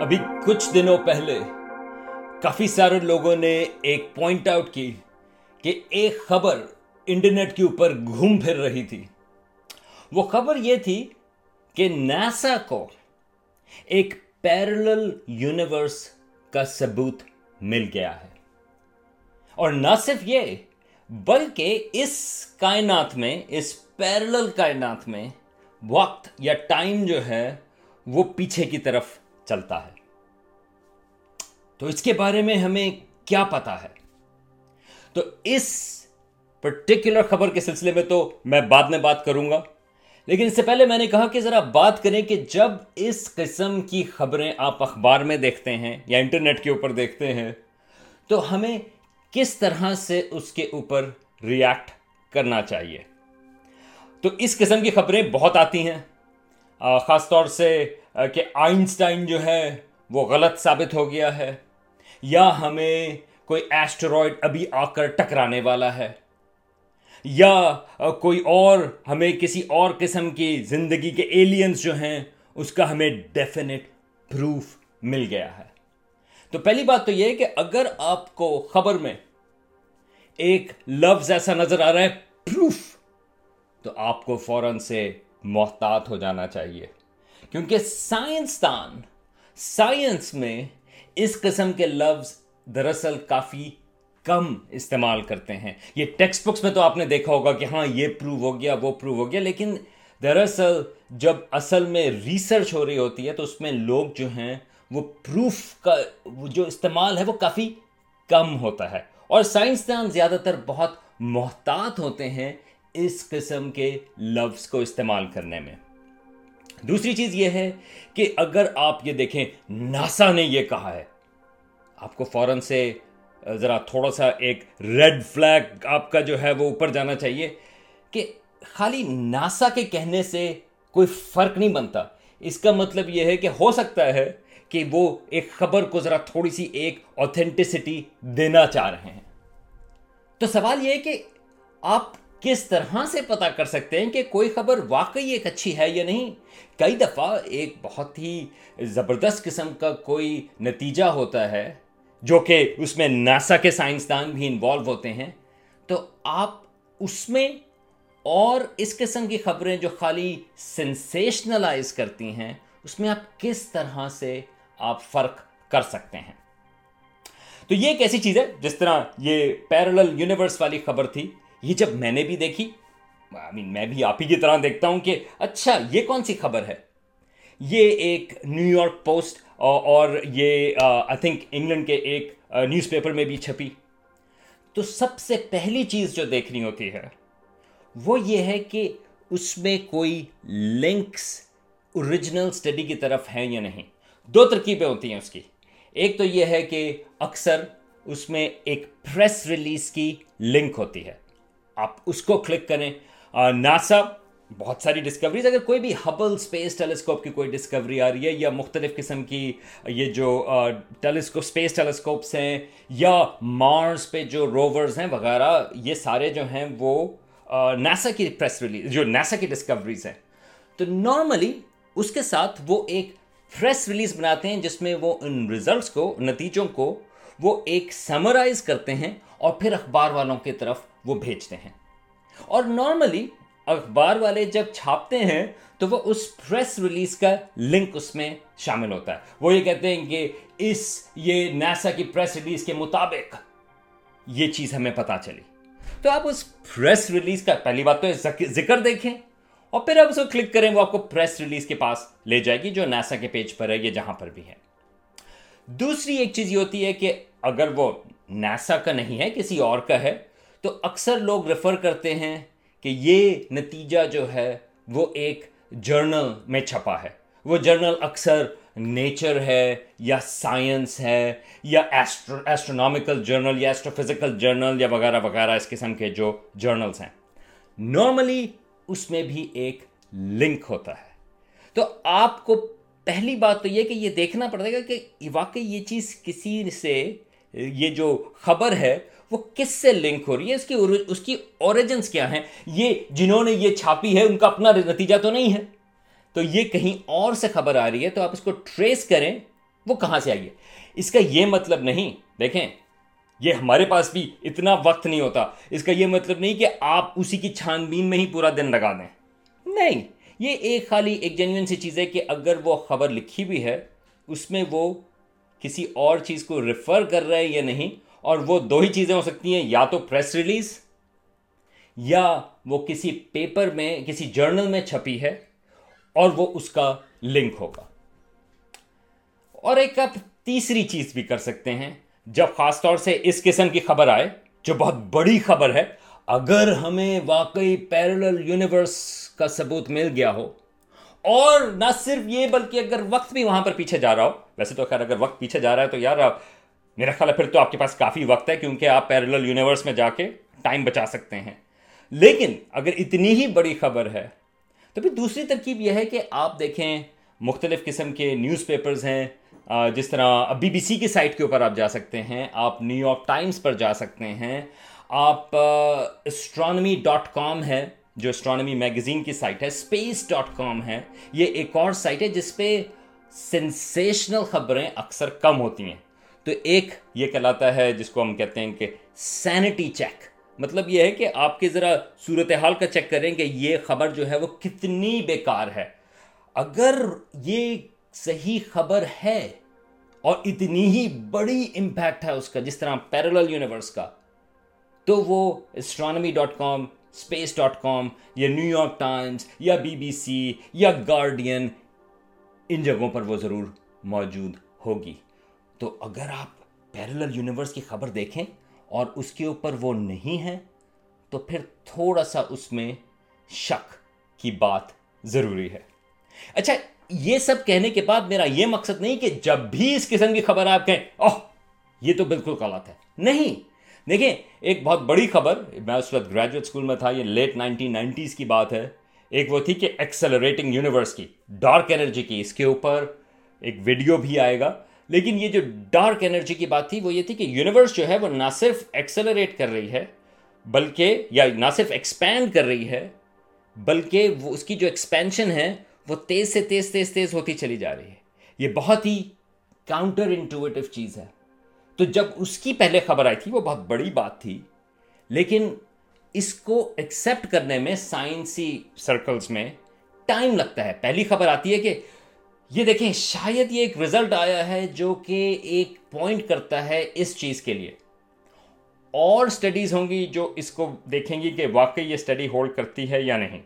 ابھی کچھ دنوں پہلے کافی سارے لوگوں نے ایک پوائنٹ آؤٹ کی کہ ایک خبر انٹرنیٹ کے اوپر گھوم پھر رہی تھی. وہ خبر یہ تھی کہ ناسا کو ایک پیرلل یونیورس کا ثبوت مل گیا ہے، اور نہ صرف یہ بلکہ اس کائنات میں، اس پیرلل کائنات میں وقت یا ٹائم جو ہے وہ پیچھے کی طرف چلتا ہے. تو اس کے بارے میں ہمیں کیا پتہ ہے؟ تو اس پرٹیکولر خبر کے سلسلے میں تو میں بعد میں بات کروں گا، لیکن اس سے پہلے میں نے کہا کہ ذرا بات کریں کہ جب اس قسم کی خبریں آپ اخبار میں دیکھتے ہیں یا انٹرنیٹ کے اوپر دیکھتے ہیں تو ہمیں کس طرح سے اس کے اوپر ریاکٹ کرنا چاہیے. تو اس قسم کی خبریں بہت آتی ہیں، خاص طور سے کہ آئنسٹائن جو ہے وہ غلط ثابت ہو گیا ہے، یا ہمیں کوئی ایسٹرائڈ ابھی آ کر ٹکرانے والا ہے، یا کوئی اور، ہمیں کسی اور قسم کی زندگی کے ایلینز جو ہیں اس کا ہمیں ڈیفینٹ پروف مل گیا ہے. تو پہلی بات تو یہ کہ اگر آپ کو خبر میں ایک لفظ ایسا نظر آ رہا ہے پروف، تو آپ کو فوراً سے محتاط ہو جانا چاہیے، کیونکہ سائنس میں اس قسم کے لفظ دراصل کافی کم استعمال کرتے ہیں. یہ ٹیکسٹ بکس میں تو آپ نے دیکھا ہوگا کہ ہاں یہ پروو ہو گیا، وہ پروو ہو گیا، لیکن دراصل جب اصل میں ریسرچ ہو رہی ہوتی ہے تو اس میں لوگ جو ہیں وہ پروف کا جو استعمال ہے وہ کافی کم ہوتا ہے، اور سائنسدان زیادہ تر بہت محتاط ہوتے ہیں اس قسم کے لفظ کو استعمال کرنے میں. دوسری چیز یہ ہے کہ اگر آپ یہ دیکھیں ناسا نے یہ کہا ہے، آپ کو فوراً سے ذرا تھوڑا سا ایک ریڈ فلیگ آپ کا جو ہے وہ اوپر جانا چاہیے کہ خالی ناسا کے کہنے سے کوئی فرق نہیں بنتا. اس کا مطلب یہ ہے کہ ہو سکتا ہے کہ وہ ایک خبر کو ذرا تھوڑی سی ایک آتھینٹسٹی دینا چاہ رہے ہیں. تو سوال یہ ہے کہ آپ کس طرح سے پتہ کر سکتے ہیں کہ کوئی خبر واقعی ایک اچھی ہے یا نہیں؟ کئی دفعہ ایک بہت ہی زبردست قسم کا کوئی نتیجہ ہوتا ہے جو کہ اس میں ناسا کے سائنسدان بھی انوالو ہوتے ہیں، تو آپ اس میں اور اس قسم کی خبریں جو خالی سینسیشنلائز کرتی ہیں اس میں آپ کس طرح سے آپ فرق کر سکتے ہیں؟ تو یہ ایک ایسی چیز ہے، جس طرح یہ پیرلل یونیورس والی خبر تھی، یہ جب میں نے بھی دیکھی، میں بھی آپ ہی کی طرح دیکھتا ہوں کہ اچھا یہ کون سی خبر ہے. یہ ایک نیو یارک پوسٹ اور یہ آئی تھنک انگلینڈ کے ایک نیوز پیپر میں بھی چھپی. تو سب سے پہلی چیز جو دیکھنی ہوتی ہے وہ یہ ہے کہ اس میں کوئی لنکس اوریجنل اسٹڈی کی طرف ہیں یا نہیں. دو ترکیبیں ہوتی ہیں اس کی، ایک تو یہ ہے کہ اکثر اس میں ایک پریس ریلیز کی لنک ہوتی ہے، آپ اس کو کلک کریں. ناسا بہت ساری ڈسکوریز، اگر کوئی بھی ہبل اسپیس ٹیلیسکوپ کی کوئی ڈسکوری آ رہی ہے یا مختلف قسم کی یہ جو ٹیلیسکوپ اسپیس ٹیلیسکوپس ہیں یا مارس پہ جو روورز ہیں وغیرہ، یہ سارے جو ہیں وہ ناسا کی پریس ریلیز، جو ناسا کی ڈسکوریز ہیں، تو نارملی اس کے ساتھ وہ ایک پریس ریلیز بناتے ہیں جس میں وہ ان ریزلٹس کو، نتیجوں کو وہ ایک سمرائز کرتے ہیں اور پھر اخبار والوں کی طرف وہ بھیجتے ہیں. اور نارملی اخبار والے جب چھاپتے ہیں تو وہ اس پریس ریلیز کا لنک اس میں شامل ہوتا ہے. وہ یہ کہتے ہیں کہ یہ ناسا کی پریس ریلیز کے مطابق یہ چیز ہمیں پتہ چلی. تو آپ اس پریس ریلیز کا پہلی بات تو ذکر دیکھیں اور پھر آپ اس کو کلک کریں، وہ آپ کو پریس ریلیز کے پاس لے جائے گی جو ناسا کے پیج پر ہے یا جہاں پر بھی ہے. دوسری ایک چیز یہ ہوتی ہے کہ اگر وہ ناسا کا نہیں ہے، کسی اور کا ہے، تو اکثر لوگ ریفر کرتے ہیں کہ یہ نتیجہ جو ہے وہ ایک جرنل میں چھپا ہے. وہ جرنل اکثر نیچر ہے یا سائنس ہے یا ایسٹرونامیکل جرنل یا ایسٹروفزیکل جرنل یا وغیرہ وغیرہ، اس قسم کے جو جرنلز ہیں نارملی اس میں بھی ایک لنک ہوتا ہے. تو آپ کو پہلی بات تو یہ کہ یہ دیکھنا پڑے گا کہ واقعی یہ چیز کسی سے، یہ جو خبر ہے وہ کس سے لنک ہو رہی ہے، اس کی اوریجنز کیا ہیں. یہ جنہوں نے یہ چھاپی ہے ان کا اپنا نتیجہ تو نہیں ہے، تو یہ کہیں اور سے خبر آ رہی ہے، تو آپ اس کو ٹریس کریں وہ کہاں سے آئی ہے؟ اس کا یہ مطلب نہیں، دیکھیں یہ ہمارے پاس بھی اتنا وقت نہیں ہوتا، اس کا یہ مطلب نہیں کہ آپ اسی کی چھان بین میں ہی پورا دن لگا دیں، نہیں، یہ ایک خالی ایک جینوئن سی چیز ہے کہ اگر وہ خبر لکھی بھی ہے اس میں وہ کسی اور چیز کو ریفر کر رہے ہیں یا نہیں، اور وہ دو ہی چیزیں ہو سکتی ہیں، یا تو پریس ریلیز یا وہ کسی پیپر میں کسی جرنل میں چھپی ہے اور وہ اس کا لنک ہوگا۔ اور ایک آپ تیسری چیز بھی کر سکتے ہیں، جب خاص طور سے اس قسم کی خبر آئے جو بہت بڑی خبر ہے، اگر ہمیں واقعی پیرلل یونیورس کا ثبوت مل گیا ہو، اور نہ صرف یہ بلکہ اگر وقت بھی وہاں پر پیچھے جا رہا ہو، ویسے تو خیر اگر وقت پیچھے جا رہا ہے تو یار میرا خیال ہے پھر تو آپ کے پاس کافی وقت ہے کیونکہ آپ پیرلل یونیورس میں جا کے ٹائم بچا سکتے ہیں، لیکن اگر اتنی ہی بڑی خبر ہے تو پھر دوسری ترکیب یہ ہے کہ آپ دیکھیں مختلف قسم کے نیوز پیپرز ہیں، جس طرح بی بی سی کی سائٹ کے اوپر آپ جا سکتے ہیں، آپ نیو یارک ٹائمز پر جا سکتے ہیں، آپ astronomy.com ہے جو اسٹرانومی میگزین کی سائٹ ہے، space.com ہے، یہ ایک اور سائٹ ہے جس پہ سینسیشنل خبریں اکثر کم ہوتی ہیں، تو ایک یہ کہلاتا ہے جس کو ہم کہتے ہیں کہ سینٹی چیک، مطلب یہ ہے کہ آپ کے ذرا صورتحال کا چیک کریں کہ یہ خبر جو ہے وہ کتنی بیکار ہے، اگر یہ صحیح خبر ہے اور اتنی ہی بڑی امپیکٹ ہے اس کا جس طرح پیرلل یونیورس کا، تو وہ astronomy.com، space.com یا نیو یارک ٹائمز یا بی بی سی یا گارڈین، ان جگہوں پر وہ ضرور موجود ہوگی۔ تو اگر آپ پیرلل یونیورس کی خبر دیکھیں اور اس کے اوپر وہ نہیں ہے تو پھر تھوڑا سا اس میں شک کی بات ضروری ہے۔ اچھا، یہ سب کہنے کے بعد میرا یہ مقصد نہیں کہ جب بھی اس قسم کی خبر آپ کہیں اوہ یہ تو بالکل غلط ہے، نہیں، دیکھیں ایک بہت بڑی خبر، میں اس وقت گریجویٹ اسکول میں تھا، یہ لیٹ 1990s کی بات ہے، ایک وہ تھی کہ ایکسلریٹنگ یونیورس کی، ڈارک انرجی کی، اس کے اوپر ایک ویڈیو بھی آئے گا، لیکن یہ جو ڈارک انرجی کی بات تھی وہ یہ تھی کہ یونیورس جو ہے وہ نہ صرف ایکسلریٹ کر رہی ہے بلکہ، یا نہ صرف ایکسپینڈ کر رہی ہے بلکہ وہ اس کی جو ایکسپینشن ہے وہ تیز سے تیز تیز تیز ہوتی چلی جا رہی ہے، یہ بہت ہی کاؤنٹر انٹویٹو چیز ہے۔ تو جب اس کی پہلے خبر آئی تھی وہ بہت بڑی بات تھی، لیکن اس کو ایکسیپٹ کرنے میں سائنسی سرکلز میں ٹائم لگتا ہے، پہلی خبر آتی ہے کہ یہ دیکھیں شاید یہ ایک رزلٹ آیا ہے جو کہ ایک پوائنٹ کرتا ہے اس چیز کے لیے، اور سٹڈیز ہوں گی جو اس کو دیکھیں گی کہ واقعی یہ سٹڈی ہولڈ کرتی ہے یا نہیں۔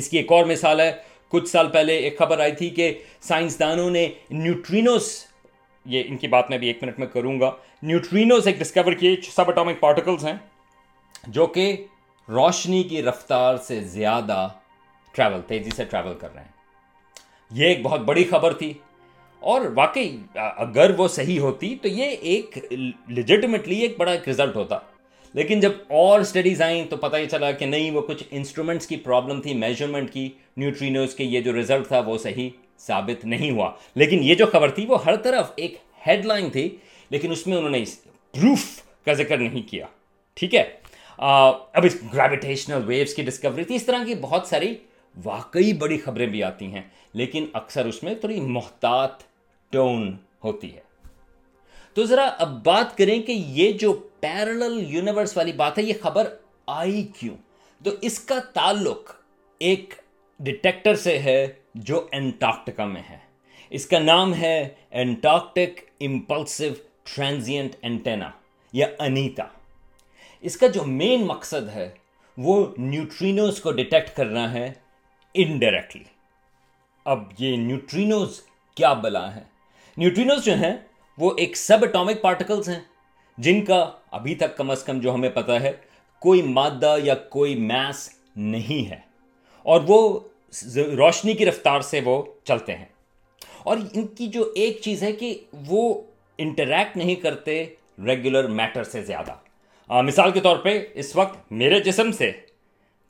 اس کی ایک اور مثال ہے، کچھ سال پہلے ایک خبر آئی تھی کہ سائنسدانوں نے نیوٹرینوز، یہ ان کی بات میں بھی ایک منٹ میں کروں گا، نیوٹرینوز ایک ڈسکور کیے، سب اٹامک پارٹیکلز ہیں جو کہ روشنی کی رفتار سے زیادہ تیزی سے ٹریول کر رہے ہیں، یہ ایک بہت بڑی خبر تھی، اور واقعی اگر وہ صحیح ہوتی تو یہ ایک لیجٹمیٹلی ایک بڑا رزلٹ ہوتا، لیکن جب اور سٹڈیز آئیں تو پتہ یہ چلا کہ نہیں، وہ کچھ انسٹرومنٹس کی پرابلم تھی، میجرمنٹ کی، نیوٹرینوز کے یہ جو رزلٹ تھا وہ صحیح ثابت نہیں ہوا، لیکن یہ جو خبر تھی وہ ہر طرف ایک ہیڈ لائن تھی، لیکن اس میں انہوں نے پروف کا ذکر نہیں کیا، ٹھیک ہے۔ اب اس گریویٹیشنل ویوز کی ڈسکوری تھی، اس طرح کی بہت ساری واقعی بڑی خبریں بھی آتی ہیں، لیکن اکثر اس میں تھوڑی محتاط ٹون ہوتی ہے۔ تو ذرا اب بات کریں کہ یہ جو پیرلل یونیورس والی بات ہے، یہ خبر آئی کیوں؟ تو اس کا تعلق ایک ڈیٹیکٹر سے ہے جو انٹارکٹیکا میں ہے، اس کا نام ہے انٹارکٹک امپلسو ٹرانزینٹ اینٹینا یا انیتا۔ اس کا جو مین مقصد ہے وہ نیوٹرینوز کو ڈیٹیکٹ کرنا ہے انڈائریکٹلی۔ اب یہ نیوٹرینوز کیا بلا ہیں؟ نیوٹرینوز جو ہیں وہ ایک سب اٹامک پارٹیکلز ہیں جن کا ابھی تک کم از کم جو ہمیں پتہ ہے کوئی مادہ یا کوئی میس نہیں ہے، اور وہ روشنی کی رفتار سے وہ چلتے ہیں، اور ان کی جو ایک چیز ہے کہ وہ انٹریکٹ نہیں کرتے ریگولر میٹر سے زیادہ۔ مثال کے طور پہ اس وقت میرے جسم سے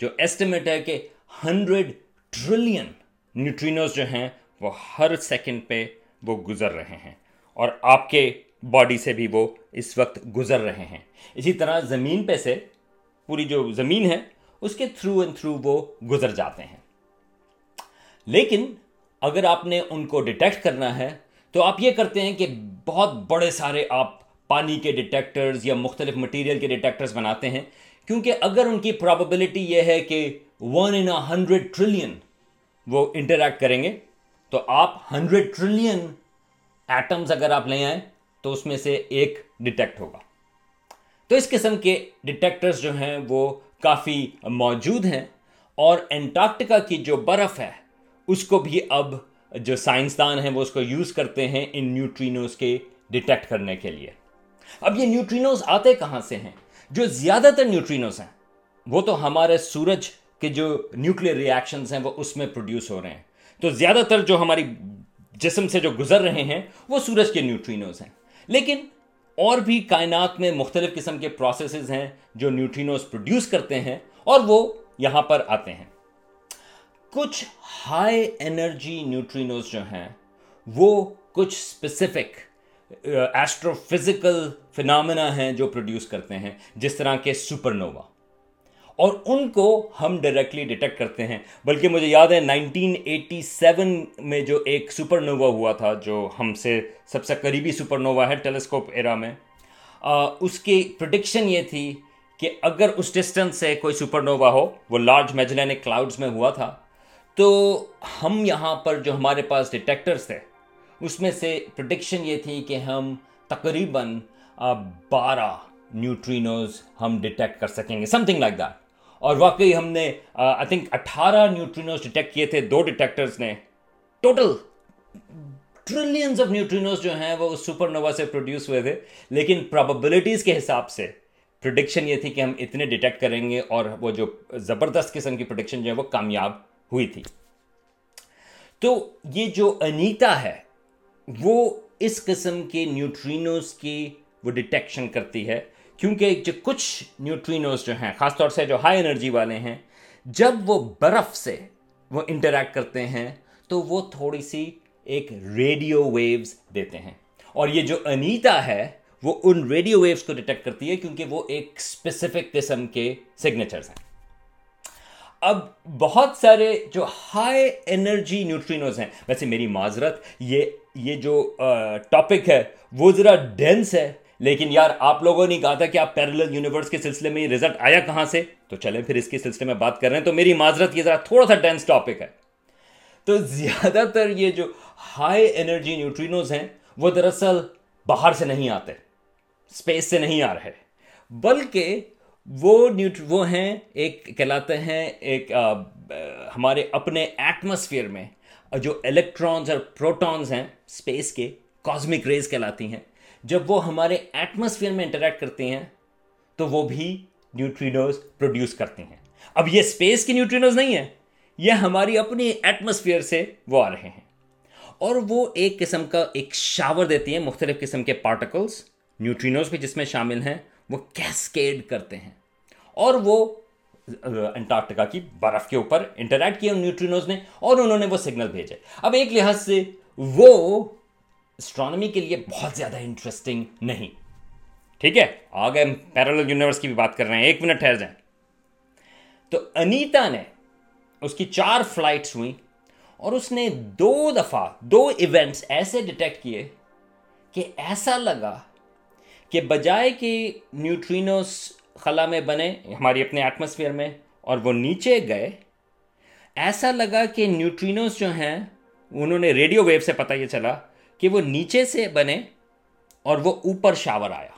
جو ایسٹیمیٹ ہے کہ 100 ٹریلین نیوٹرینوز جو ہیں وہ ہر سیکنڈ پہ وہ گزر رہے ہیں، اور آپ کے باڈی سے بھی وہ اس وقت گزر رہے ہیں۔ اسی طرح زمین پہ سے پوری جو زمین ہے اس کے تھرو اینڈ تھرو وہ گزر جاتے ہیں، لیکن اگر آپ نے ان کو ڈیٹیکٹ کرنا ہے تو آپ یہ کرتے ہیں کہ بہت بڑے سارے آپ پانی کے ڈیٹیکٹرز یا مختلف مٹیریل کے ڈیٹیکٹرز بناتے ہیں، کیونکہ اگر ان کی پرابیبلٹی یہ ہے کہ 1 in 100 trillion وہ انٹریکٹ کریں گے، تو آپ 100 trillion ایٹمز اگر آپ لے آئیں تو اس میں سے ایک ڈیٹیکٹ ہوگا. تو اس قسم کے ڈیٹیکٹرز جو ہیں وہ کافی موجود ہیں، اور انٹارکٹیکا کی جو برف ہے اس کو بھی اب جو سائنسدان ہیں وہ اس کو یوز کرتے ہیں ان نیوٹرینوز کے ڈیٹیکٹ کرنے کے لیے. اب یہ نیوٹرینوز آتے کہاں سے ہیں؟ جو زیادہ تر نیوٹرینوز ہیں وہ تو ہمارے سورج کے جو نیوکلیئر ریاکشنز ہیں وہ اس میں پروڈیوس ہو رہے ہیں، تو زیادہ تر جو ہماری جسم سے جو گزر رہے ہیں وہ سورج کے نیوٹرینوز ہیں. لیکن اور بھی کائنات میں مختلف قسم کے پروسیسز ہیں جو نیوٹرینوز پروڈیوس کرتے ہیں، اور وہ یہاں پر آتے ہیں. کچھ ہائی انرجی نیوٹرینوز جو ہیں وہ کچھ اسپیسیفک ایسٹرو فزیکل فنامنا ہیں جو پروڈیوس کرتے ہیں، جس طرح کے سپر نووا، اور ان کو ہم ڈائریکٹلی ڈیٹیکٹ کرتے ہیں. بلکہ مجھے یاد ہے 1987 میں جو ایک سپر نووا ہوا تھا، جو ہم سے سب سے قریبی سپر نووا ہے ٹیلیسکوپ ایرا میں، اس کی پریڈکشن یہ تھی کہ اگر اس ڈسٹنس سے کوئی سپر نووا ہو، وہ لارج میجلینک کلاؤڈز میں ہوا تھا، تو ہم یہاں پر جو ہمارے پاس ڈیٹیکٹرز تھے اس میں سے پریڈکشن یہ تھی کہ ہم تقریباً 12 نیوٹرینوز ہم ڈیٹیکٹ کر سکیں گے، سم تھنگ لائک دیٹ. اور واقعی ہم نے آئی تھنک 18 نیوٹرینوز ڈیٹیکٹ کیے تھے 2 ڈیٹیکٹرز نے. ٹوٹل ٹریلینز آف نیوٹرینوز جو ہیں وہ سپر نووا سے پروڈیوس ہوئے تھے، لیکن پرابیبلٹیز کے حساب سے پریڈکشن یہ تھی کہ ہم اتنے ڈیٹیکٹ کریں گے، اور وہ جو زبردست قسم کی پریڈکشن جو ہے وہ کامیاب ہوئی تھی. تو یہ جو انیتا ہے وہ اس قسم کے نیوٹرینوز کی وہ ڈیٹیکشن کرتی ہے، کیونکہ جو کچھ نیوٹرینوز جو ہیں خاص طور سے جو ہائی انرجی والے ہیں، جب وہ برف سے وہ انٹریکٹ کرتے ہیں تو وہ تھوڑی سی ایک ریڈیو ویوز دیتے ہیں، اور یہ جو انیتا ہے وہ ان ریڈیو ویوز کو ڈیٹیکٹ کرتی ہے، کیونکہ وہ ایک اسپیسیفک قسم کے سگنیچرز ہیں. اب بہت سارے جو ہائی انرجی نیوٹرینوز ہیں، ویسے میری معذرت، یہ جو ٹاپک ہے وہ ذرا ڈینس ہے، لیکن یار آپ لوگوں نے کہا تھا کہ آپ پیرلل یونیورس کے سلسلے میں یہ رزلٹ آیا کہاں سے، تو چلیں پھر اس کے سلسلے میں بات کر رہے ہیں. تو میری معذرت، یہ ذرا تھوڑا سا ڈینس ٹاپک ہے. تو زیادہ تر یہ جو ہائی انرجی نیوٹرینوز ہیں وہ دراصل باہر سے نہیں آتے، اسپیس سے نہیں آ رہے، بلکہ وہ ہیں ایک کہلاتے ہیں ایک ہمارے اپنے ایٹماسفیئر میں جو الیکٹرانز اور پروٹونز ہیں اسپیس کے، کاسمک ریز کہلاتی ہیں. جب وہ ہمارے ایٹماسفیئر میں انٹریکٹ کرتی ہیں تو وہ بھی نیوٹرینوز پروڈیوس کرتی ہیں. اب یہ اسپیس کی نیوٹرینوز نہیں ہیں، یہ ہماری اپنی ایٹماسفیئر سے وہ آ رہے ہیں، اور وہ ایک قسم کا ایک شاور دیتی ہیں. مختلف قسم کے پارٹیکلز نیوٹرینوز بھی جس میں شامل ہیں وہ کیسکیڈ کرتے ہیں، اور وہ انٹارکٹیکا کی برف کے اوپر انٹریکٹ کیے ان نیوٹرینوز نے، اور انہوں نے وہ سگنل بھیجے. اب ایک لحاظ سے وہ اسٹرانومی کے لیے بہت زیادہ انٹرسٹنگ نہیں. ٹھیک ہے، آگے ہم پیرلل یونیورس کی بھی بات کر رہے ہیں، ایک منٹ ٹھہر جائیں. تو انیتا نے اس کی 4 فلائٹس ہوئیں، اور اس نے 2 دفعہ 2 ایونٹس ایسے ڈیٹیکٹ کیے کہ ایسا لگا کہ بجائے کہ نیوٹرینوز خلا میں بنے ہماری اپنے ایٹماسفیئر میں اور وہ نیچے گئے، ایسا لگا کہ نیوٹرینوز جو ہیں انہوں نے ریڈیو ویو سے پتہ یہ چلا کہ وہ نیچے سے بنے اور وہ اوپر شاور آیا.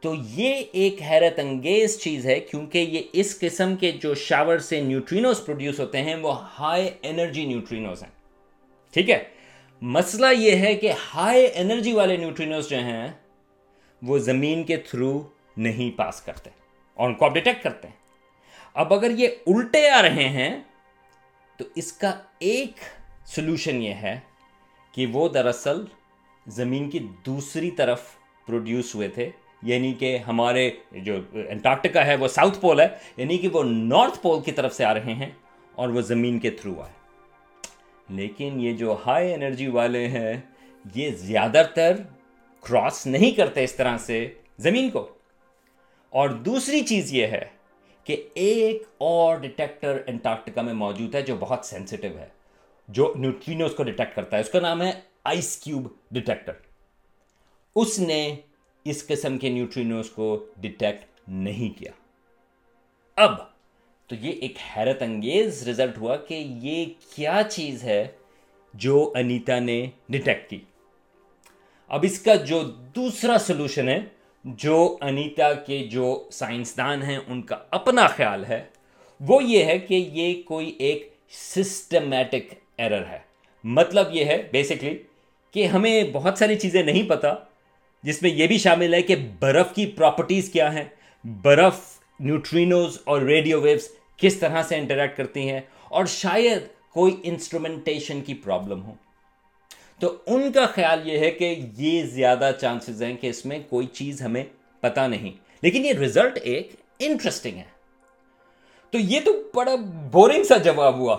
تو یہ ایک حیرت انگیز چیز ہے، کیونکہ یہ اس قسم کے جو شاور سے نیوٹرینوز پروڈیوس ہوتے ہیں وہ ہائی انرجی نیوٹرینوز ہیں. ٹھیک ہے، مسئلہ یہ ہے کہ ہائی انرجی والے نیوٹرینوز جو ہیں وہ زمین کے تھرو نہیں پاس کرتے اور ان کو آپ ڈیٹیکٹ کرتے ہیں. اب اگر یہ الٹے آ رہے ہیں تو اس کا ایک سلوشن یہ ہے کہ وہ دراصل زمین کی دوسری طرف پروڈیوس ہوئے تھے، یعنی کہ ہمارے جو انٹارکٹیکا ہے وہ ساؤتھ پول ہے، یعنی کہ وہ نارتھ پول کی طرف سے آ رہے ہیں اور وہ زمین کے تھرو آئے. لیکن یہ جو ہائی انرجی والے ہیں یہ زیادہ تر کراس نہیں کرتے اس طرح سے زمین کو. اور دوسری چیز یہ ہے کہ ایک اور ڈیٹیکٹر انٹارکٹیکا میں موجود ہے جو بہت سینسیٹیو ہے، جو نیوٹرینوز کو ڈیٹیکٹ کرتا ہے، اس کا نام ہے آئس کیوب ڈیٹیکٹر. اس نے اس قسم کے نیوٹرینوز کو ڈیٹیکٹ نہیں کیا. اب تو یہ ایک حیرت انگیز رزلٹ ہوا کہ یہ کیا چیز ہے جو انیتا نے ڈیٹیکٹ کی. اب اس کا جو دوسرا سلوشن ہے، جو انیتا کے جو سائنسدان ہیں ان کا اپنا خیال ہے، وہ یہ ہے کہ یہ کوئی ایک سسٹمیٹک ایرر ہے. مطلب یہ ہے بیسکلی کہ ہمیں بہت ساری چیزیں نہیں پتہ، جس میں یہ بھی شامل ہے کہ برف کی پراپرٹیز کیا ہیں، برف نیوٹرینوز اور ریڈیو ویوز کس طرح سے انٹریکٹ کرتی ہیں، اور شاید کوئی انسٹرومنٹیشن کی پرابلم ہو. تو ان کا خیال یہ ہے کہ یہ زیادہ چانسز ہیں کہ اس میں کوئی چیز ہمیں پتہ نہیں. لیکن یہ رزلٹ ایک انٹرسٹنگ ہے. تو یہ تو بڑا بورنگ سا جواب ہوا.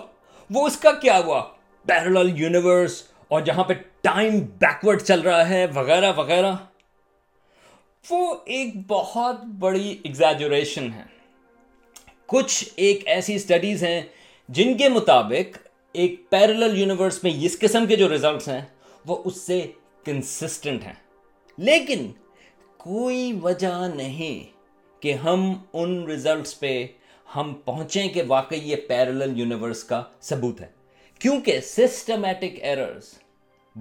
وہ اس کا کیا ہوا، پیرالل یونیورس اور جہاں پہ ٹائم بیکورڈ چل رہا ہے وغیرہ وغیرہ، وہ ایک بہت بڑی ایگزیجریشن ہے. کچھ ایک ایسی اسٹڈیز ہیں جن کے مطابق ایک پیرالل یونیورس میں اس قسم کے جو ریزلٹس ہیں وہ اس سے کنسسٹنٹ ہیں. لیکن کوئی وجہ نہیں کہ ہم ان ریزلٹس پہ ہم پہنچیں کہ واقعی یہ پیرالل یونیورس کا ثبوت ہے، کیونکہ سسٹمیٹک ایررز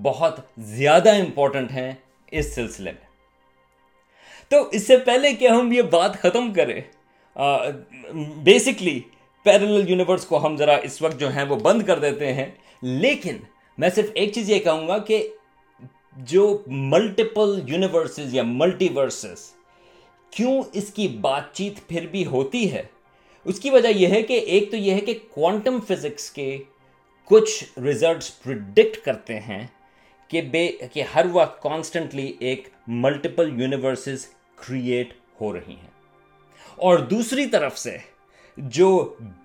بہت زیادہ امپورٹنٹ ہیں اس سلسلے میں. تو اس سے پہلے کہ ہم یہ بات ختم کریں، بیسکلی پیرالل یونیورس کو ہم ذرا اس وقت جو ہیں وہ بند کر دیتے ہیں. لیکن میں صرف ایک چیز یہ کہوں گا کہ جو ملٹیپل یونیورسز یا ملٹی ورسز کیوں اس کی بات چیت پھر بھی ہوتی ہے، اس کی وجہ یہ ہے کہ ایک تو یہ ہے کہ کوانٹم فزکس کے کچھ ریزلٹس پریڈکٹ کرتے ہیں کہ ہر وقت کانسٹنٹلی ایک ملٹیپل یونیورسز کریٹ ہو رہی ہیں. اور دوسری طرف سے جو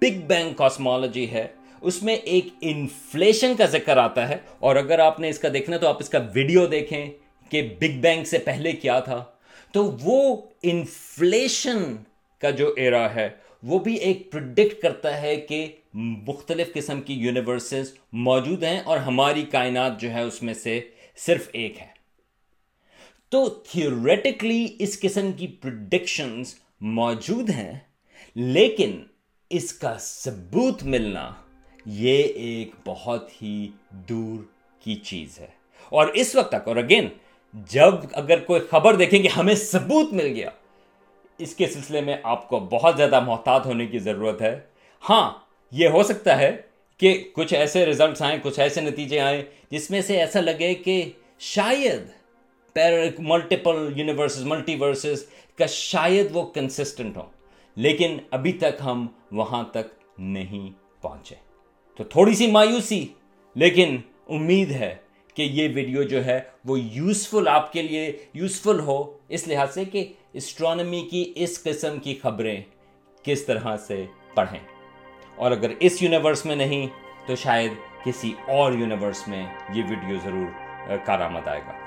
بگ بینگ کاسمالوجی ہے اس میں ایک انفلیشن کا ذکر آتا ہے. اور اگر آپ نے اس کا دیکھنا تو آپ اس کا ویڈیو دیکھیں کہ بگ بینگ سے پہلے کیا تھا. تو وہ انفلیشن کا جو ایرا ہے وہ بھی ایک پرڈکٹ کرتا ہے کہ مختلف قسم کی یونیورسز موجود ہیں اور ہماری کائنات جو ہے اس میں سے صرف ایک ہے. تو تھیوریٹکلی اس قسم کی پرڈکشنز موجود ہیں، لیکن اس کا ثبوت ملنا یہ ایک بہت ہی دور کی چیز ہے. اور اس وقت تک، اور اگین جب اگر کوئی خبر دیکھیں کہ ہمیں ثبوت مل گیا، اس کے سلسلے میں آپ کو بہت زیادہ محتاط ہونے کی ضرورت ہے. ہاں، یہ ہو سکتا ہے کہ کچھ ایسے رزلٹس آئیں، کچھ ایسے نتیجے آئیں جس میں سے ایسا لگے کہ شاید ملٹیپل یونیورسز، ملٹی ورسز کا شاید وہ کنسسٹنٹ ہوں، لیکن ابھی تک ہم وہاں تک نہیں پہنچے. تو تھوڑی سی مایوسی، لیکن امید ہے کہ یہ ویڈیو جو ہے وہ یوزفل، آپ کے لیے یوزفل ہو، اس لحاظ سے کہ اسٹرانومی کی اس قسم کی خبریں کس طرح سے پڑھیں، اور اگر اس یونیورس میں نہیں تو شاید کسی اور یونیورس میں یہ ویڈیو ضرور کارآمد آئے گا.